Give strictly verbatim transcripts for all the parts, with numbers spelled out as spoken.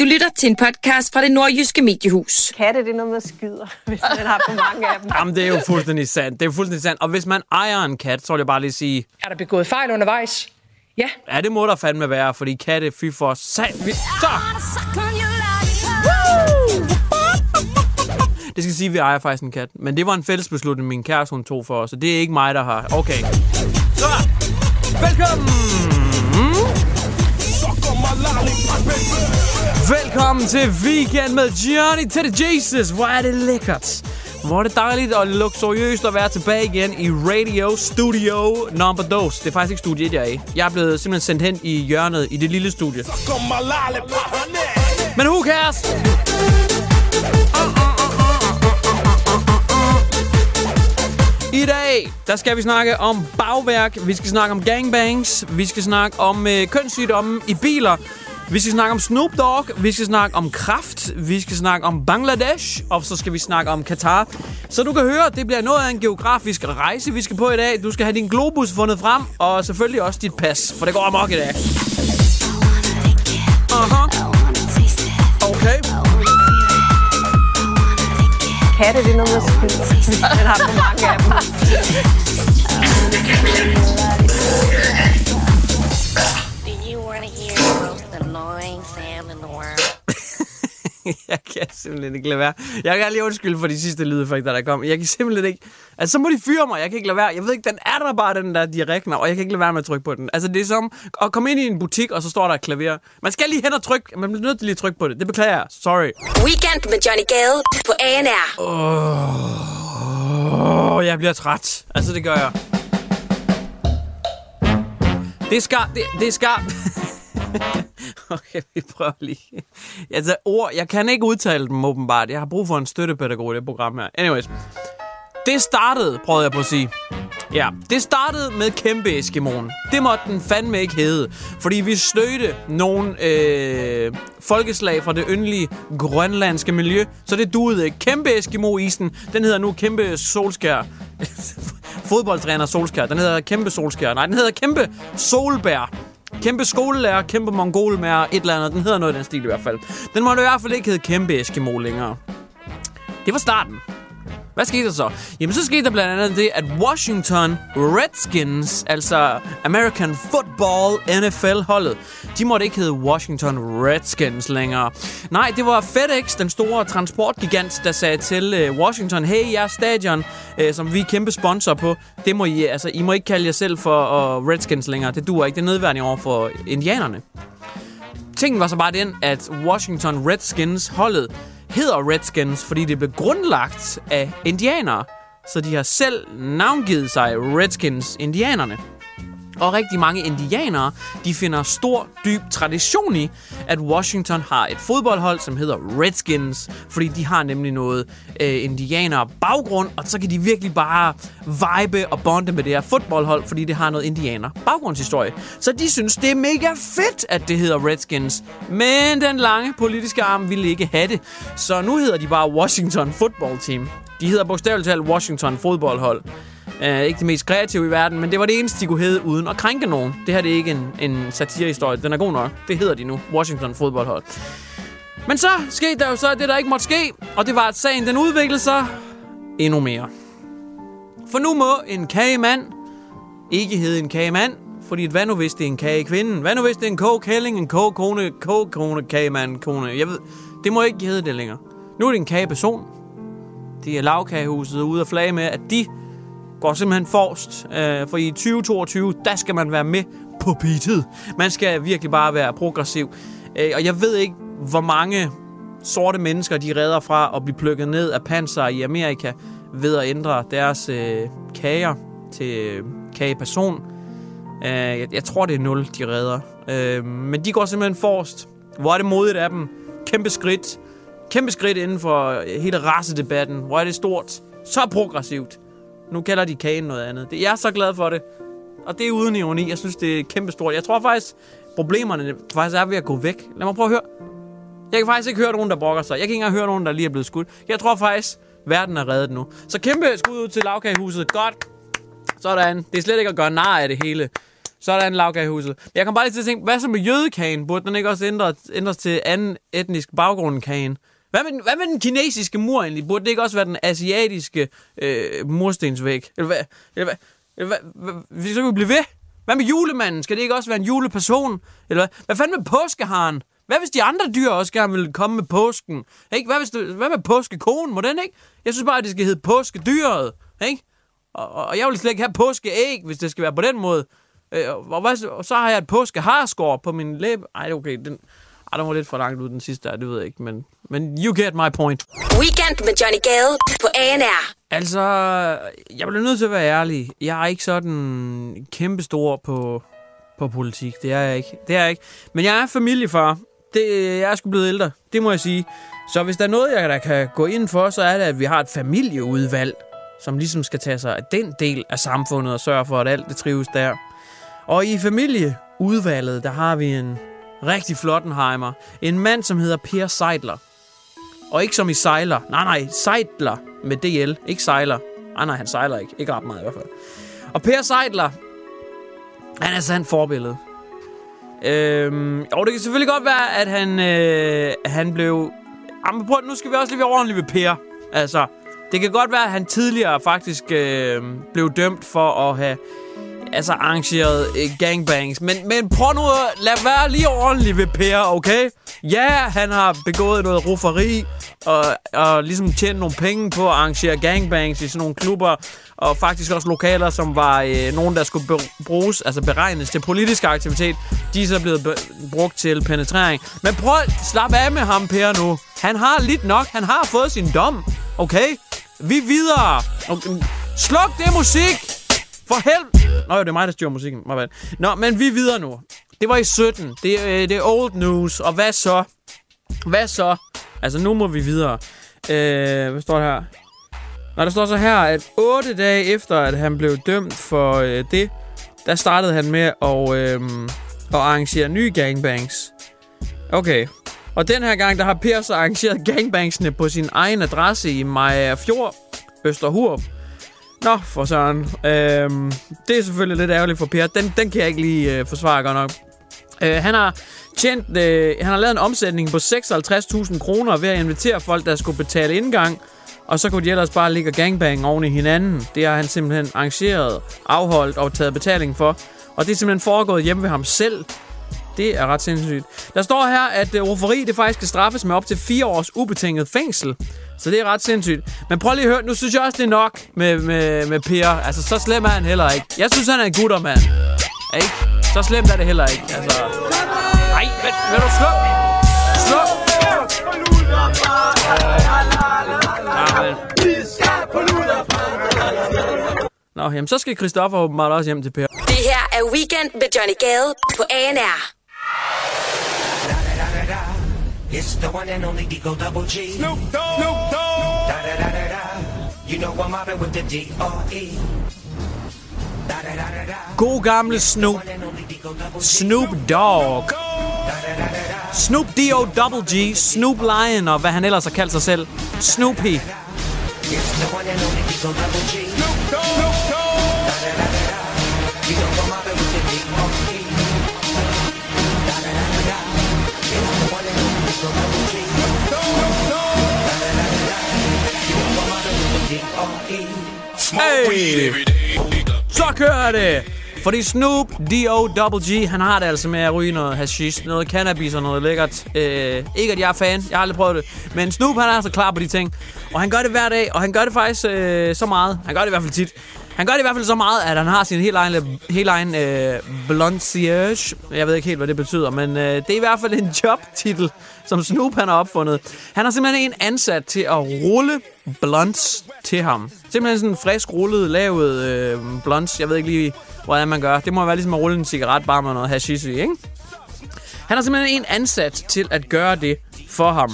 Du lytter til en podcast fra det nordjyske mediehus. Katte, det er noget, man skider, hvis man har for mange af dem. Jamen, det er jo fuldstændig sandt. Det er fuldstændig sandt. Og hvis man ejer en kat, så vil jeg bare lige sige... Er der begået fejl undervejs? Ja. Ja, det må der fandme være, fordi katte, fy for sandt. Så! Det skal sige, at vi ejer faktisk en kat. Men det var en fælles beslutning, min kæreste hun tog for os. Så det er ikke mig, der har... Okay. Så! Velkommen! Velkommen til Weekend med Johnny til the Jesus. Hvor er det lækkert. Hvor er det dejligt og luksuriøst at være tilbage igen i Radio Studio number dos. Det er faktisk ikke studie et, jeg er i. Jeg er blevet simpelthen sendt hen i hjørnet i det lille studie. Men who cares? I dag, der skal vi snakke om bagværk. Vi skal snakke om gangbangs. Vi skal snakke om øh, kønssygdomme i biler. Vi skal snakke om Snoop Dogg, vi skal snakke om kraft, vi skal snakke om Bangladesh, og så skal vi snakke om Katar. Så du kan høre, det bliver noget af en geografisk rejse, vi skal på i dag. Du skal have din globus fundet frem, og selvfølgelig også dit pas, for det går amok i dag. Uh-huh. Okay. Katte, det er noget, man skal. Den har for mange af dem. Jeg kan simpelthen ikke lade være. Jeg kan lige undskylde for de sidste lydeffekter, der kom. Jeg kan simpelthen ikke... Altså, så må de fyre mig. Jeg kan ikke lade være. Jeg ved ikke, den er der bare, den der direkten, og jeg kan ikke lade være med at trykke på den. Altså, det er som at komme ind i en butik, og så står der et klaver. Man skal lige hen og trykke. Man bliver nødt til lige at trykke på det. Det beklager jeg. Sorry. Weekend med Johnny Gade på A N R. Åh, oh, oh, jeg bliver træt. Altså, det gør jeg. Det er skarpt. Det, det er skarpt. Okay, vi prøver lige. Altså, ord, jeg kan ikke udtale dem åbenbart. Jeg har brug for en støttepædagog i det program her. Anyways. Det startede, prøvede jeg på at sige. Ja, det startede med kæmpe eskimoen. Det måtte den fandme ikke hedde. Fordi vi stødte nogle øh, folkeslag fra det yndelige grønlandske miljø. Så det duede ikke. Kæmpe eskimo-isen, den hedder nu kæmpe solskær. Fodboldtræner Solskær. Den hedder kæmpe solskær. Nej, den hedder kæmpe solbær. Kæmpe skolelærer, kæmpe mongolmærer, et eller andet. Den hedder noget i den stil i hvert fald. Den måtte i hvert fald ikke hedde kæmpe eskimo længere. Det var starten. Hvad skete der så? Jamen, så skete der blandt andet det, at Washington Redskins, altså American Football N F L-holdet, de måtte ikke hedde Washington Redskins længere. Nej, det var FedEx, den store transportgigant, der sagde til uh, Washington, hey, jeres stadion, uh, som vi er kæmpe sponsor på, det må I, altså, I må ikke kalde jer selv for uh, Redskins længere. Det duer ikke, det er nedværdigende over for indianerne. Tingen var så bare den, at Washington Redskins-holdet hedder Redskins, fordi det blev grundlagt af indianere. Så de har selv navngivet sig Redskins-indianerne. Og rigtig mange indianere, de finder stor, dyb tradition i, at Washington har et fodboldhold, som hedder Redskins. Fordi de har nemlig noget øh, indianere baggrund, og så kan de virkelig bare vibe og bonde med det her fodboldhold, fordi det har noget indianer baggrundshistorie. Så de synes, det er mega fedt, at det hedder Redskins. Men den lange politiske arm ville ikke have det. Så nu hedder de bare Washington Football Team. De hedder bogstaveligt talt Washington Fodboldhold. Uh, ikke det mest kreative i verden, men det var det eneste, de kunne hedde uden at krænke nogen. Det her det er ikke en, en satirehistorie. Den er god nok. Det hedder de nu. Washington Fodboldhold. Men så skete der jo så det, der ikke måtte ske. Og det var, at sagen den udviklede sig endnu mere. For nu må en kagemand ikke hedde en kagemand. Fordi hvad nu hvis det er en kagekvinde? Hvad nu hvis det er en kogkælling, en kogkone, kogkone, kagemand, kone? Jeg ved, det må ikke hedde det længere. Nu er det en kageperson. Det er Lagkagehuset ude at flage med, at de går simpelthen forrest, øh, for i tyve toogtyve, der skal man være med på beatet. Man skal virkelig bare være progressiv. Og jeg ved ikke, hvor mange sorte mennesker, de redder fra at blive plukket ned af panser i Amerika ved at ændre deres øh, kager til kageperson. Øh, jeg, jeg tror, det er nul, de redder. Øh, men de går simpelthen forrest. Hvor er det modigt af dem? Kæmpe skridt. Kæmpe skridt inden for hele racedebatten. Hvor er det stort? Så progressivt. Nu kalder de kagen noget andet. Jeg er så glad for det. Og det er uden ironi. Jeg synes, det er kæmpe stort. Jeg tror faktisk, problemerne faktisk er ved at gå væk. Lad mig prøve at høre. Jeg kan faktisk ikke høre nogen, der brokker sig. Jeg kan ikke engang høre nogen, der lige er blevet skudt. Jeg tror faktisk, verden er reddet nu. Så kæmpe skud ud til Lagkagehuset. Godt. Sådan. Det er slet ikke at gøre nar af det hele. Sådan, Lagkagehuset. Jeg kan bare lige til at tænke, hvad så med jødekagen? Burde den ikke også ændres, ændres til anden etnisk baggrundkagen? Hvad med, den, hvad med den kinesiske mur egentlig? Burde det ikke også være den asiatiske øh, murstensvæg? Eller hvad? Eller hvad? Hvad, hvad, hvad så kan vi blive ved? Hvad med julemanden? Skal det ikke også være en juleperson? Eller hvad? Hvad fanden med påskeharen? Hvad hvis de andre dyr også gerne vil komme med påsken? Ikke? Hvad, hvis det, hvad med påskekonen? Må den ikke? Jeg synes bare, at det skal hedde påskedyret. Ikke? Og, og jeg vil slet ikke have påskeæg, hvis det skal være på den måde. Øh, og, hvad, og så har jeg et påskeharskår på min læbe. Ej, okay, den... Ej, den var lidt for langt ud den sidste der, det ved jeg ikke, men, men you get my point. Weekend med Johnny Gade på A N R. Altså, jeg bliver nødt til at være ærlig. Jeg er ikke sådan kæmpestor på, på politik. Det er jeg ikke. Det er jeg ikke. Men jeg er familiefar. Det, jeg er sgu blevet ældre. Det må jeg sige. Så hvis der er noget, jeg der kan gå ind for, så er det, at vi har et familieudvalg, som ligesom skal tage sig af den del af samfundet og sørge for, at alt det trives der. Og i familieudvalget, der har vi en... rigtig flottenheimer. En mand, som hedder Per Sejdler. Og ikke som i sejler. Nej, nej, Sejdler med D L. Ikke sejler. Nej, nej, han sejler ikke. Ikke ret meget i hvert fald. Og Per Sejdler, han er sådan et forbillede. Øhm, jo, det kan selvfølgelig godt være, at han, øh, han blev... Jamen, prøv, nu skal vi også lige være ordentligt ved Per. Altså, det kan godt være, at han tidligere faktisk øh, blev dømt for at have... altså arrangeret gangbangs. Men, men prøv nu at lade være lige ordentligt ved Per, okay? Ja, han har begået noget rufferi, og, og ligesom tjent nogle penge på at arrangere gangbangs i sådan nogle klubber, og faktisk også lokaler, som var øh, nogen, der skulle be- bruges, altså beregnes til politisk aktivitet. De er så blevet be- brugt til penetrering. Men prøv at slappe af med ham, Per, nu. Han har lidt nok. Han har fået sin dom, okay? Vi videre. Okay. Sluk det musik! For helvede! Nå jo, det er mig, der styrer musikken. Nå, men vi er videre nu. Det var i sytten. Det, øh, det er old news. Og hvad så? Hvad så? Altså, nu må vi videre. Øh, hvad står der her? Nå, der står så her, at otte dage efter, at han blev dømt for øh, det, der startede han med at, øh, at arrangere nye gangbangs. Okay. Og den her gang, der har Per så arrangeret gangbangsene på sin egen adresse i Maja Fjord, Østerhurup. Nå, for søren. Øhm, det er selvfølgelig lidt ærgerligt for Per. Den, den kan jeg ikke lige øh, forsvare godt nok. Øh, han har tjent, øh, han har lavet en omsætning på seksoghalvtreds tusind kroner ved at invitere folk, der skulle betale indgang. Og så kunne de ellers bare ligge og gangbang oven i hinanden. Det har han simpelthen arrangeret, afholdt og taget betaling for. Og det er simpelthen foregået hjemme ved ham selv. Det er ret sindssygt. Der står her, at øh, rufferi det faktisk kan straffes med op til fire års ubetinget fængsel. Så det er ret sindssygt. Men prøv lige at høre, nu synes jeg også, det er nok med, med, med Per. Altså, så slem er han heller ikke. Jeg synes, han er en guttermand. Ikke? Så slemt er det heller ikke. Altså... Ej, vil, vil du slå? Slå! Nå, jamen, så skal Christoffer åbenbart også hjem til Per. Det her er Weekend med Johnny Gade på A N R. It's the one and only Digo Double G. Snoop Dogg. Snoop Dogg. Da da da da da. You know I'm mobbing with the D R E. Da da da da da. God gamle Snoop. Snoop Dogg. Snoop D O Double G. Snoop Lion og hvad han ellers har kaldt sig selv. Snoopy. It's the one and only Digo Double G. Snoop Dogg. Snoop Dogg. Da da da da da. You know I'm mobbing with the D R E. Da da da da da. Hey! Så kører det! Fordi Snoop D O G G, han har det altså med at ryge noget hashish, noget cannabis og noget lækkert. Øh, ikke at jeg er fan, jeg har aldrig prøvet det. Men Snoop, han er altså klar på de ting. Og han gør det hver dag, og han gør det faktisk øh, så meget. Han gør det i hvert fald tit. Han gør det i hvert fald så meget, at han har sin helt egen, helt egen øh, blonde-siege. Jeg ved ikke helt, hvad det betyder, men øh, det er i hvert fald en jobtitel, som Snoop han har opfundet. Han har simpelthen en ansat til at rulle blunts til ham. Simpelthen sådan en frisk rullet, lavet øh, blunts. Jeg ved ikke lige, hvordan man gør. Det må være ligesom at rulle en cigaret, bare med noget hashish i, ikke? Han har simpelthen en ansat til at gøre det for ham.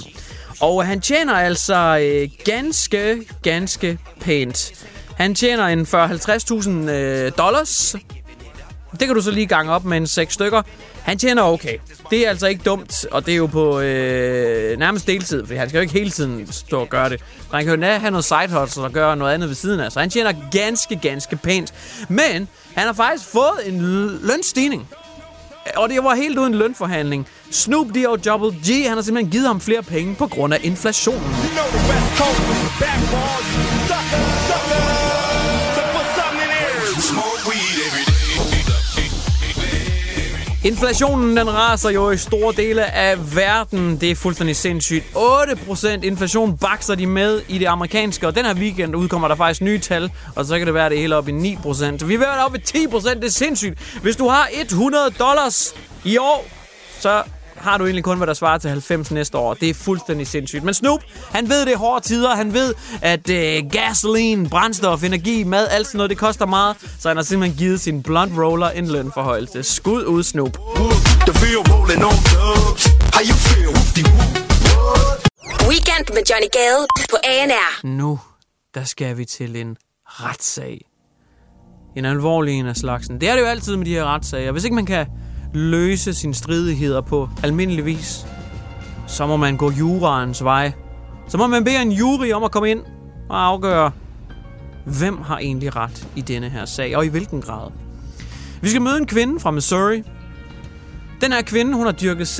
Og han tjener altså øh, ganske, ganske pænt. Han tjener en fyrre til halvtreds tusind øh, dollars. Det kan du så lige gange op med en seks stykker. Han tjener okay. Det er altså ikke dumt, og det er jo på øh, nærmest deltid, for han skal jo ikke hele tiden stå og gøre det. Så han kan jo have noget side hustle og gøre noget andet ved siden af. Så han tjener ganske, ganske pænt. Men han har faktisk fået en lønstigning. Og det var helt uden lønforhandling. Snoop Dogg Double G, han har simpelthen givet ham flere penge på grund af inflationen. Inflationen, den raser jo i store dele af verden. Det er fuldstændig sindssygt. otte procent inflation bakser de med i det amerikanske, og den her weekend udkommer der faktisk nye tal, og så kan det være det hele op i ni procent. Så vi er været op i ti procent, det er sindssygt. Hvis du har hundrede dollars i år, så har du egentlig kun, hvad der svarer til halvfems næste år. Det er fuldstændig sindssygt. Men Snoop, han ved, det er hårde tider. Han ved, at øh, gasoline, brændstof, energi, mad, alt sådan noget, det koster meget. Så han har simpelthen givet sin blunt roller en lønforhøjelse. Skud ud, Snoop. Weekend med Johnny Gade på A N R. Nu, der skal vi til en retssag. En alvorlig en af slagsen. Det er det jo altid med de her retssager. Hvis ikke man kan løse sine stridigheder på almindelig vis, så må man gå juraens vej. Så må man bede en jury om at komme ind og afgøre, hvem har egentlig ret i denne her sag, og i hvilken grad. Vi skal møde en kvinde fra Missouri. Den her kvinde, hun har dyrket...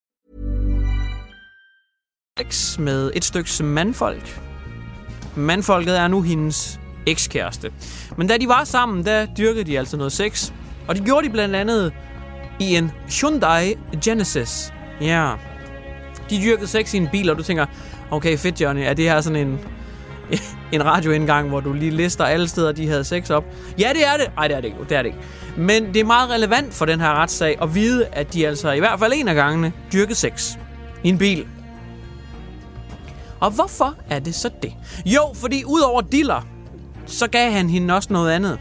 Med et stykke mandfolk. Mandfolket er nu hendes ekskæreste. Men da de var sammen, der dyrkede de altså noget sex. Og det gjorde de blandt andet i en Hyundai Genesis. Ja. Yeah. De dyrkede sex i en bil, og du tænker, okay, fedt, Johnny, er det her sådan en, en radioindgang, hvor du lige lister alle steder, de havde sex op? Ja, det er det. Ej, det er det ikke. Det er det ikke. Men det er meget relevant for den her retssag at vide, at de altså i hvert fald en af gangene dyrkede sex i en bil. Og hvorfor er det så det? Jo, fordi udover diller, så gav han hende også noget andet.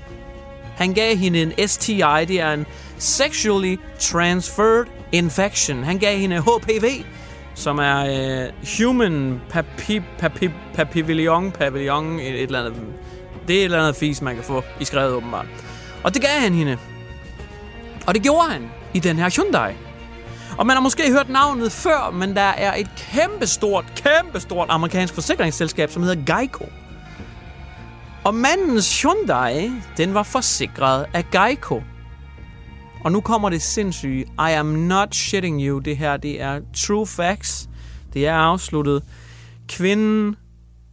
Han gav hende en S T I, det er en Sexually Transferred Infection. Han gav hende H P V, som er øh, Human papi, papi, Papillon, Papillon, et, et eller andet. Det er et eller andet fis, man kan få i skrevet åbenbart. Og det gav han hende. Og det gjorde han i den her Hyundai. Og man har måske hørt navnet før, men der er et kæmpestort, kæmpestort amerikansk forsikringsselskab, som hedder Geico. Og mandens Hyundai, den var forsikret af Geico. Og nu kommer det sindssyge. I am not shitting you. Det her, det er true facts. Det er afsluttet. Kvinden,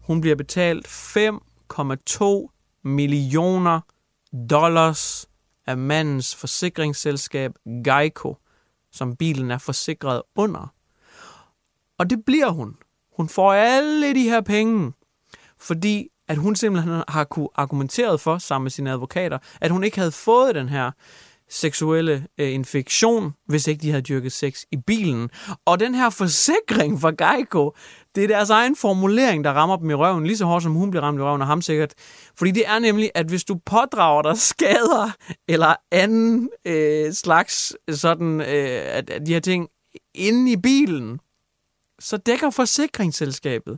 hun bliver betalt fem komma to millioner dollars af mandens forsikringsselskab Geico, som bilen er forsikret under. Og det bliver hun. Hun får alle de her penge, fordi at hun simpelthen har kunne argumenteret for, sammen med sine advokater, at hun ikke havde fået den her seksuelle øh, infektion, hvis ikke de havde dyrket sex i bilen. Og den her forsikring fra Geico, det er deres egen formulering, der rammer dem i røven, lige så hårdt som hun bliver ramt i røven, og ham sikkert. Fordi det er nemlig, at hvis du pådrager dig skader, eller anden øh, slags sådan, øh, at, at de her ting inde i bilen, så dækker forsikringsselskabet.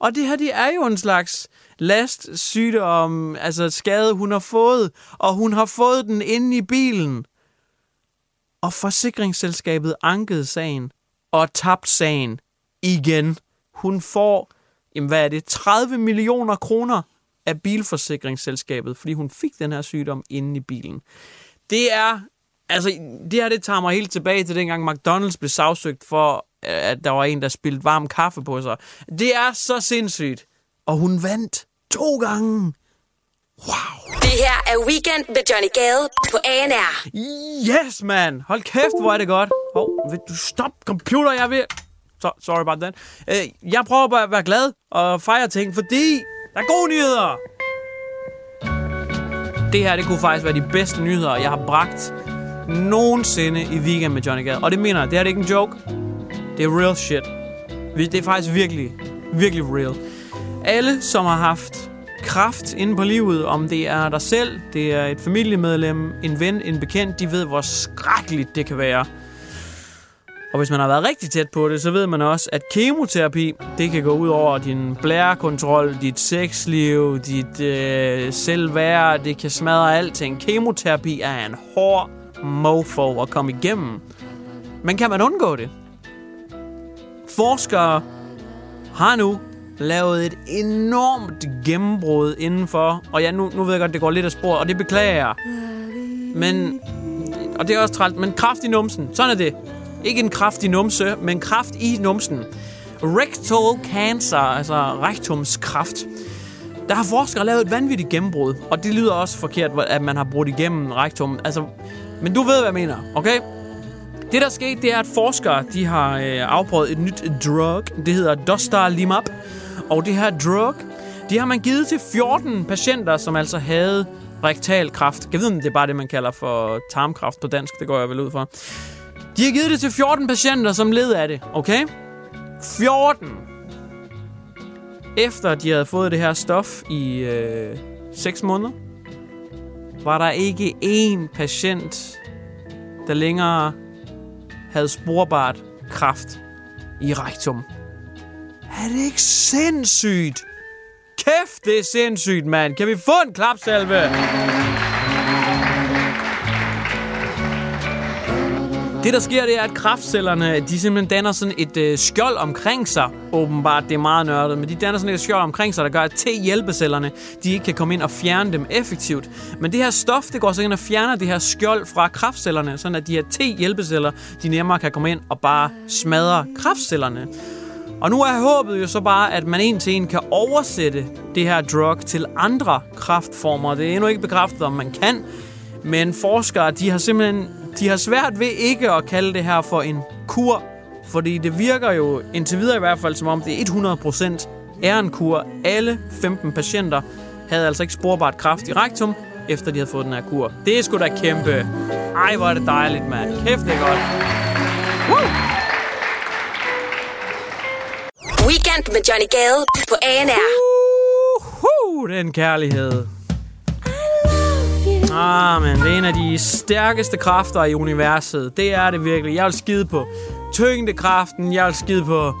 Og det her, det er jo en slags last, sygdom, altså skade, hun har fået, og hun har fået den inde i bilen. Og forsikringsselskabet ankede sagen, og tabte sagen igen. Hun får, jamen hvad er det, tredive millioner kroner af bilforsikringsselskabet, fordi hun fik den her sygdom inde i bilen. Det er, altså, det her det tager mig helt tilbage til dengang McDonald's blev sagsøgt for, at der var en, der spildte varm kaffe på sig. Det er så sindssygt. Og hun vandt to gange. Wow. Det her er Weekend med Johnny Gade på A N R. Yes, man. Hold kæft, hvor er det godt. Hov, vil du stoppe computer? Jeg vil... So, sorry about that. Uh, jeg prøver bare at være glad og fejre ting, fordi der er gode nyheder. Det her, det kunne faktisk være de bedste nyheder, jeg har bragt nogensinde i Weekend med Johnny Gade. Og det mener jeg, det her det er ikke en joke. Det er real shit. Det er faktisk virkelig, virkelig real. Alle, som har haft kraft inde på livet, om det er dig selv, det er et familiemedlem, en ven, en bekendt, de ved, hvor skrækkeligt det kan være. Og hvis man har været rigtig tæt på det, så ved man også, at kemoterapi, det kan gå ud over din blærekontrol, dit sexliv, dit øh, selvværd, det kan smadre alting. Kemoterapi er en hård mofo at komme igennem. Men kan man undgå det? Forskere har nu lavet et enormt gennembrud indenfor, og ja, nu, nu ved jeg godt, det går lidt af sporet, og det beklager jeg. Men, og det er også trælt, men kræft i numsen, sådan er det. Ikke en kræft i numse, men kræft i numsen. Rectal cancer, altså rektumskræft. Der har forskere lavet et vanvittigt gennembrud, og det lyder også forkert, at man har brudt igennem rektum. Altså, men du ved, hvad jeg mener, okay? Det, der skete, det er, at forskere de har øh, afprøvet et nyt drug. Det hedder Dostarlimab. Og det her drug, det har man givet til fjorten patienter, som altså havde rektal kræft. Jeg ved, det er bare det, man kalder for tarmkræft på dansk. Det går jeg vel ud for. De har givet det til fjorten patienter, som led af det, okay? fjorten! Efter de havde fået det her stof i øh, seks måneder, var der ikke én patient, der længere havde sporbart kræft i rektum. Er det ikke sindssygt? Kæft, det er sindssygt, mand! Kan vi få en klapsalve? Det, der sker, det er, at kræftcellerne, de simpelthen danner sådan et øh, skjold omkring sig. Åbenbart, det er meget nørdet, men de danner sådan et skjold omkring sig, der gør, at T-hjælpecellerne, de ikke kan komme ind og fjerne dem effektivt. Men det her stof, det går så ind og fjerner det her skjold fra kræftcellerne, sådan at de her T-hjælpeceller, de nemmere kan komme ind og bare smadre kræftcellerne. Og nu er håbet jo så bare, at man en til en kan oversætte det her drug til andre kræftformer. Det er endnu ikke bekræftet, om man kan, men forskere, de har simpelthen... De har svært ved ikke at kalde det her for en kur, fordi det virker jo indtil videre i hvert fald, som om det hundrede procent er en kur. Alle femten patienter havde altså ikke sporbart kræft i rektum, efter de havde fået den her kur. Det er sgu da kæmpe. Ej, hvor er det dejligt, mand. Kæft, det er godt. Woo! Weekend med Johnny Gade på A N R. Uhuh, den kærlighed. Ah, men det er en af de stærkeste kræfter i universet. Det er det virkelig. Jeg vil skide på tyngdekræften. Jeg vil skide på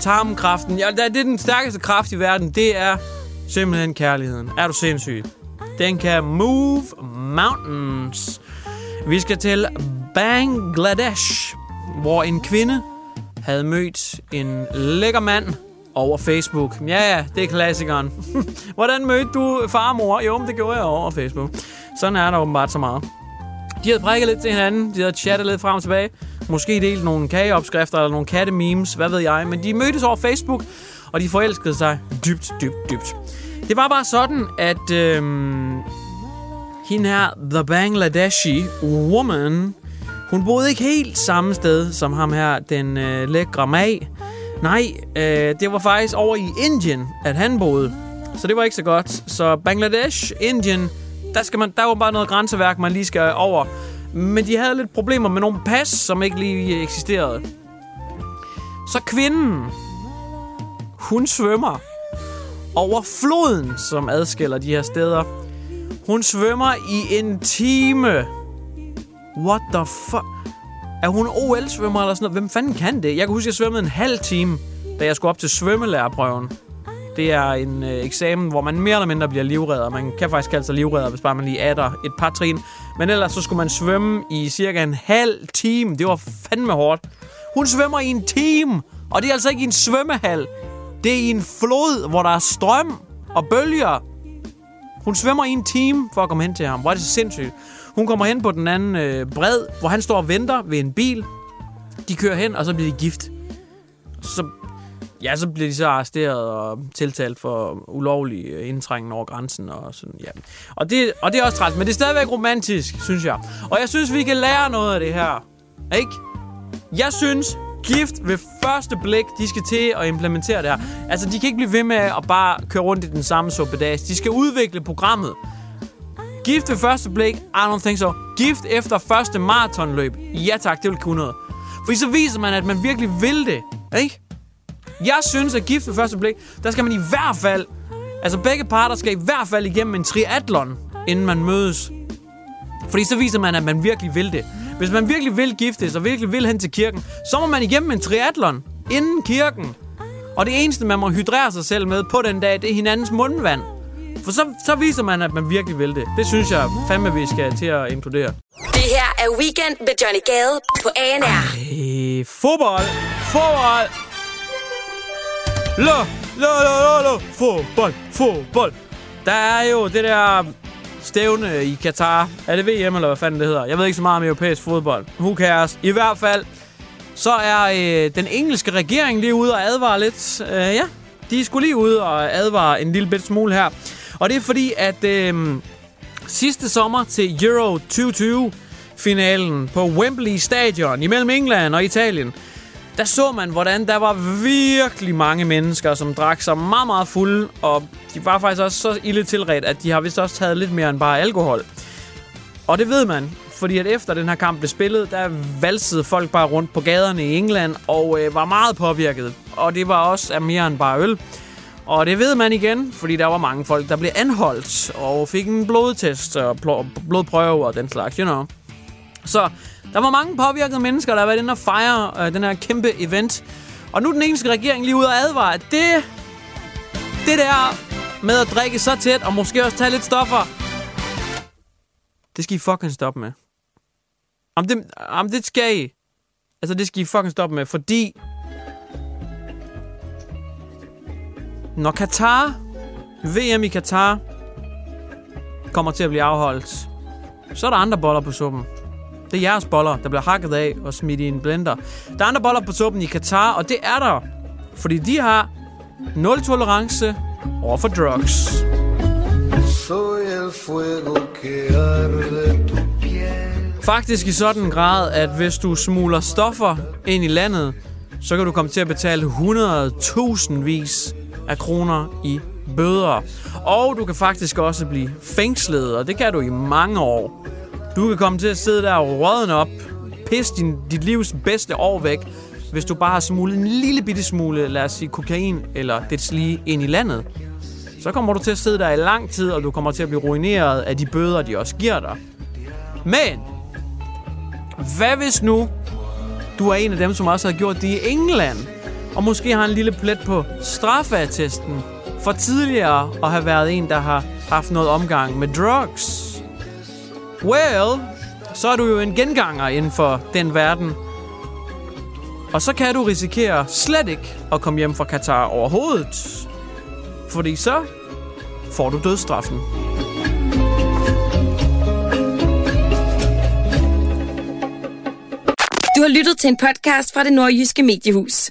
tarmkræften. Det er den stærkeste kræft i verden. Det er simpelthen kærligheden. Er du sindssyg? Den kan move mountains. Vi skal til Bangladesh, hvor en kvinde havde mødt en lækker mand over Facebook. Ja, ja, det er klassikeren. Hvordan mødte du far og mor? Jo, det gjorde jeg over Facebook. Sådan er der åbenbart så meget. De havde prikket lidt til hinanden, de havde chattet lidt frem og tilbage, måske delt nogle kageopskrifter eller nogle katte-memes, hvad ved jeg, men de mødtes over Facebook, og de forelskede sig dybt, dybt, dybt. Det var bare sådan, at øhm, hende her, the Bangladeshi woman, hun boede ikke helt samme sted som ham her, den øh, lækre mag. Nej, øh, det var faktisk over i Indien, at han boede. Så det var ikke så godt. Så Bangladesh, Indien, der, skal man, der var bare noget grænseværk, man lige skal over. Men de havde lidt problemer med nogle pas, som ikke lige eksisterede. Så kvinden, hun svømmer over floden, som adskiller de her steder. Hun svømmer i en time. What the fuck? Er hun O L-svømmer eller sådan noget? Hvem fanden kan det? Jeg kan huske, at jeg svømmede en halv time, da jeg skulle op til svømmelærerprøven. Det er en øh, eksamen, hvor man mere eller mindre bliver livredder. Man kan faktisk kalde sig livredder, hvis bare man lige adder et par trin. Men ellers så skulle man svømme i cirka en halv time. Det var fandme hårdt. Hun svømmer i en time, og det er altså ikke i en svømmehal. Det er i en flod, hvor der er strøm og bølger. Hun svømmer i en time for at komme hen til ham. Hvor er det så sindssygt. Hun kommer hen på den anden øh, bred, hvor han står og venter ved en bil. De kører hen, og så bliver de gift. Så, ja, så bliver de så arresteret og tiltalt for ulovlig indtrængen over grænsen. Og, sådan, ja. og, det, og det er også træls, men det er stadigvæk romantisk, synes jeg. Og jeg synes, vi kan lære noget af det her. Ikke? Jeg synes... Gift ved første blik, de skal til at implementere det her. Altså, de kan ikke blive ved med at bare køre rundt i den samme suppedas. De skal udvikle programmet. Gift ved første blik, I don't think so. Gift efter første maratonløb. Ja tak, det vil kunne noget. For så viser man, at man virkelig vil det, ikke? Jeg synes, at gift ved første blik, der skal man i hvert fald... Altså, begge parter skal i hvert fald igennem en triathlon, inden man mødes. Fordi så viser man, at man virkelig vil det. Hvis man virkelig vil giftes og virkelig vil hen til kirken, så må man igennem en triathlon inden kirken. Og det eneste, man må hydrere sig selv med på den dag, det er hinandens mundvand. For så, så viser man, at man virkelig vil det. Det synes jeg fandme, vi skal til at inkludere. Det her er Weekend med Johnny Gade på A N R. Ej, fodbold. Fodbold. Lå, lå, lå, lå. Fodbold, fodbold. Der er jo det der... stævne i Katar. Er det V M, eller hvad fanden det hedder? Jeg ved ikke så meget om europæisk fodbold. Who cares? I hvert fald, så er øh, den engelske regering lige ude og advare lidt. Øh, ja, de skulle lige ude og advare en lille bit smule her. Og det er fordi, at øh, sidste sommer til Euro tyve tyve-finalen på Wembley Stadion imellem England og Italien, der så man, hvordan der var virkelig mange mennesker, som drak sig meget, meget fulde. Og de var faktisk også så ille tilredt, at de har vist også taget lidt mere end bare alkohol. Og det ved man, fordi at efter den her kamp blev spillet, der valsede folk bare rundt på gaderne i England og øh, var meget påvirket. Og det var også af mere end bare øl. Og det ved man igen, fordi der var mange folk, der blev anholdt og fik en blodtest og pl- blodprøve og den slags, you know. Så... Der var mange påvirkede mennesker, der var været inde og fejre øh, den her kæmpe event. Og nu er den engelske regering lige ude og advare, at det, det der med at drikke så tæt og måske også tage lidt stoffer, det skal I fucking stoppe med. Om det, om det skal I. Altså, det skal I fucking stoppe med, fordi... Når Katar, V M i Katar, kommer til at blive afholdt, så er der andre boller på suppen. Det er jeres boller, der bliver hakket af og smidt i en blender. Der er andre boller på suppen i Katar, og det er der, fordi de har nul tolerance over for drugs. Faktisk i sådan grad, at hvis du smugler stoffer ind i landet, så kan du komme til at betale hundredtusindvis vis af kroner i bøder. Og du kan faktisk også blive fængslet, og det kan du i mange år. Du kan komme til at sidde der og rådne op, pisse din, dit livs bedste år væk, hvis du bare har smuglet en lille bitte smule, lad os sige, kokain eller dets lige ind i landet. Så kommer du til at sidde der i lang tid, og du kommer til at blive ruineret af de bøder, de også giver dig. Men, hvad hvis nu du er en af dem, som også har gjort det i England, og måske har en lille plet på straffeattesten for tidligere at have været en, der har haft noget omgang med drugs? Well, så er du jo en genganger inden for den verden. Og så kan du risikere slet ikke at komme hjem fra Katar overhovedet. Fordi så får du dødsstraffen. Du har lyttet til en podcast fra det nordjyske mediehus.